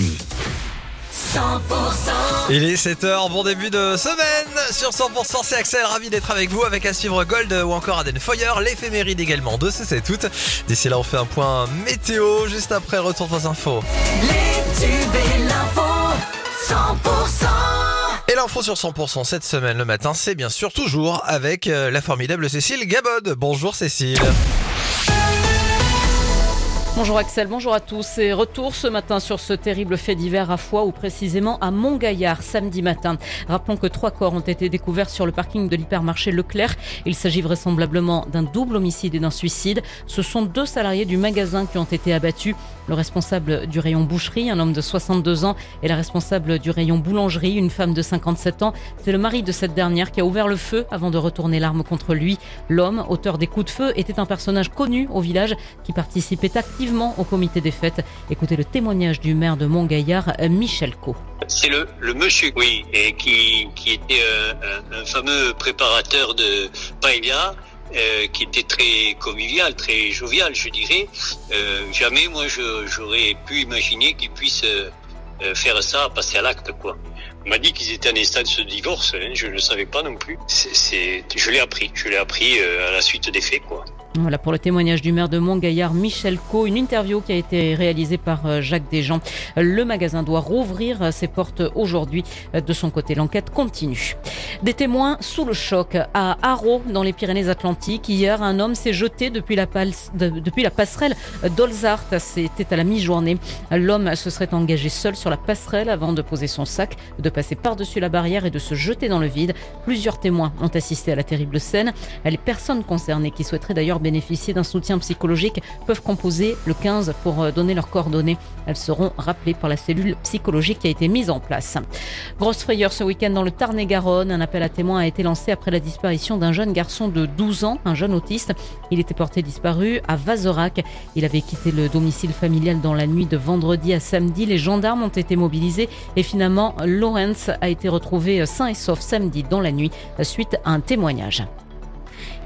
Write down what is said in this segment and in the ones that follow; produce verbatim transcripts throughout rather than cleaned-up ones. compagnie. cent pour cent Il est sept heures, bon début de semaine sur cent pour cent, c'est Axel, ravi d'être avec vous avec à suivre Gold ou encore Aden Foyer, l'éphéméride également de ce sept août. D'ici là on fait un point météo, juste après retour aux infos. Les tubes et l'info, cent pour cent Et l'info sur cent pour cent cette semaine le matin, c'est bien sûr toujours avec la formidable Cécile Gabode. Bonjour Cécile. Bonjour Axel, bonjour à tous et retour ce matin sur ce terrible fait divers à Foix ou précisément à Montgaillard samedi matin. Rappelons que trois corps ont été découverts sur le parking de l'hypermarché Leclerc. Il s'agit vraisemblablement d'un double homicide et d'un suicide. Ce sont deux salariés du magasin qui ont été abattus. Le responsable du rayon boucherie, un homme de soixante-deux ans, et la responsable du rayon boulangerie, une femme de cinquante-sept ans. C'est le mari de cette dernière qui a ouvert le feu avant de retourner l'arme contre lui. L'homme, auteur des coups de feu, était un personnage connu au village qui participait activement au comité des fêtes. Écoutez le témoignage du maire de Montgaillard, Michel Co. C'est le, le monsieur, oui, et qui, qui était un, un fameux préparateur de paella. Euh, qui était très convivial, très jovial, je dirais. Euh, jamais, moi, je, j'aurais pu imaginer qu'ils puissent euh, euh, faire ça, passer à l'acte, quoi. On m'a dit qu'ils étaient en état de ce divorce, hein, je ne le savais pas non plus. C'est, c'est, je l'ai appris, je l'ai appris euh, à la suite des faits, quoi. Voilà pour le témoignage du maire de Montgaillard, Michel Co, une interview qui a été réalisée par Jacques Desjans. Le magasin doit rouvrir ses portes aujourd'hui. De son côté, l'enquête continue. Des témoins sous le choc à Haro, dans les Pyrénées-Atlantiques. Hier, un homme s'est jeté depuis la, pal- de, depuis la passerelle d'Olzart. C'était à la mi-journée. L'homme se serait engagé seul sur la passerelle avant de poser son sac, de passer par-dessus la barrière et de se jeter dans le vide. Plusieurs témoins ont assisté à la terrible scène. Les personnes concernées qui souhaiteraient d'ailleurs bénéficier d'un soutien psychologique peuvent composer le quinze pour donner leurs coordonnées. Elles seront rappelées par la cellule psychologique qui a été mise en place. Grosse frayeur ce week-end dans le Tarn-et-Garonne. Un appel à témoins a été lancé après la disparition d'un jeune garçon de douze ans, un jeune autiste. Il était porté disparu à Vazerac. Il avait quitté le domicile familial dans la nuit de vendredi à samedi. Les gendarmes ont été mobilisés et finalement Lawrence a été retrouvé sain et sauf samedi dans la nuit suite à un témoignage.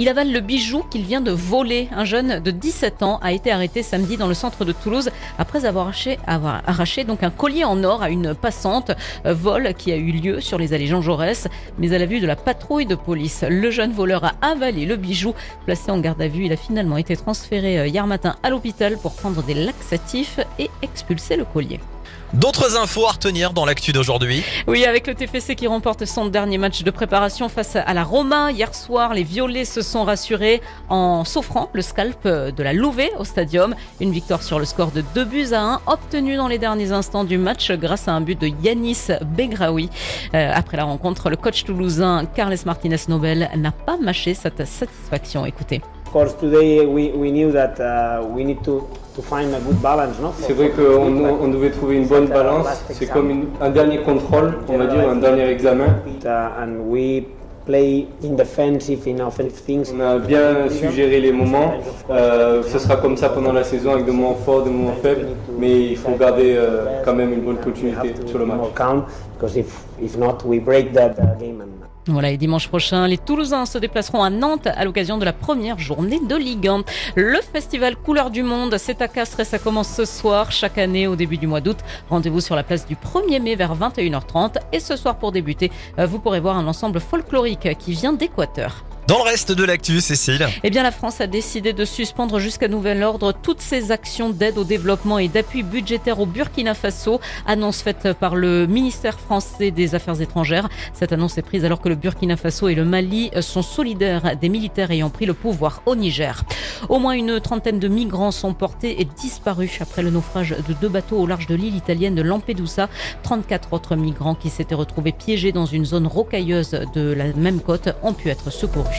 Il avale le bijou qu'il vient de voler. Un jeune de dix-sept ans a été arrêté samedi dans le centre de Toulouse après avoir arraché, avoir arraché donc un collier en or à une passante. Vol qui a eu lieu sur les allées Jean Jaurès. Mais à la vue de la patrouille de police, le jeune voleur a avalé le bijou. Placé en garde à vue, il a finalement été transféré hier matin à l'hôpital pour prendre des laxatifs et expulser le collier. D'autres infos à retenir dans l'actu d'aujourd'hui. Oui, avec le T F C qui remporte son dernier match de préparation face à la Roma. Hier soir, les Violets se sont rassurés en s'offrant le scalp de la Louvée au stadium. Une victoire sur le score de deux buts à un, obtenue dans les derniers instants du match grâce à un but de Yanis Begraoui. Euh, après la rencontre, le coach toulousain Carles Martinez-Nobel n'a pas mâché cette satisfaction. Écoutez. C'est vrai qu'on on devait trouver une bonne balance. C'est comme une, un dernier contrôle, on va dire, un dernier examen. On a bien suggéré les moments. Euh, ce sera comme ça pendant la saison, avec des moments forts, des moments faibles. Mais il faut garder euh, quand même une bonne continuité sur le match. Voilà, et dimanche prochain, les Toulousains se déplaceront à Nantes à l'occasion de la première journée de Ligue un. Le festival Couleurs du Monde, c'est à Castres et ça commence ce soir, chaque année au début du mois d'août. Rendez-vous sur la place du premier mai vers vingt et une heures trente. Et ce soir, pour débuter, vous pourrez voir un ensemble folklorique qui vient d'Équateur. Dans le reste de l'actu, Cécile. Eh bien, la France a décidé de suspendre jusqu'à nouvel ordre toutes ses actions d'aide au développement et d'appui budgétaire au Burkina Faso. Annonce faite par le ministère français des Affaires étrangères. Cette annonce est prise alors que le Burkina Faso et le Mali sont solidaires des militaires ayant pris le pouvoir au Niger. Au moins une trentaine de migrants sont portés et disparus après le naufrage de deux bateaux au large de l'île italienne de Lampedusa. trente-quatre autres migrants qui s'étaient retrouvés piégés dans une zone rocailleuse de la même côte ont pu être secourus.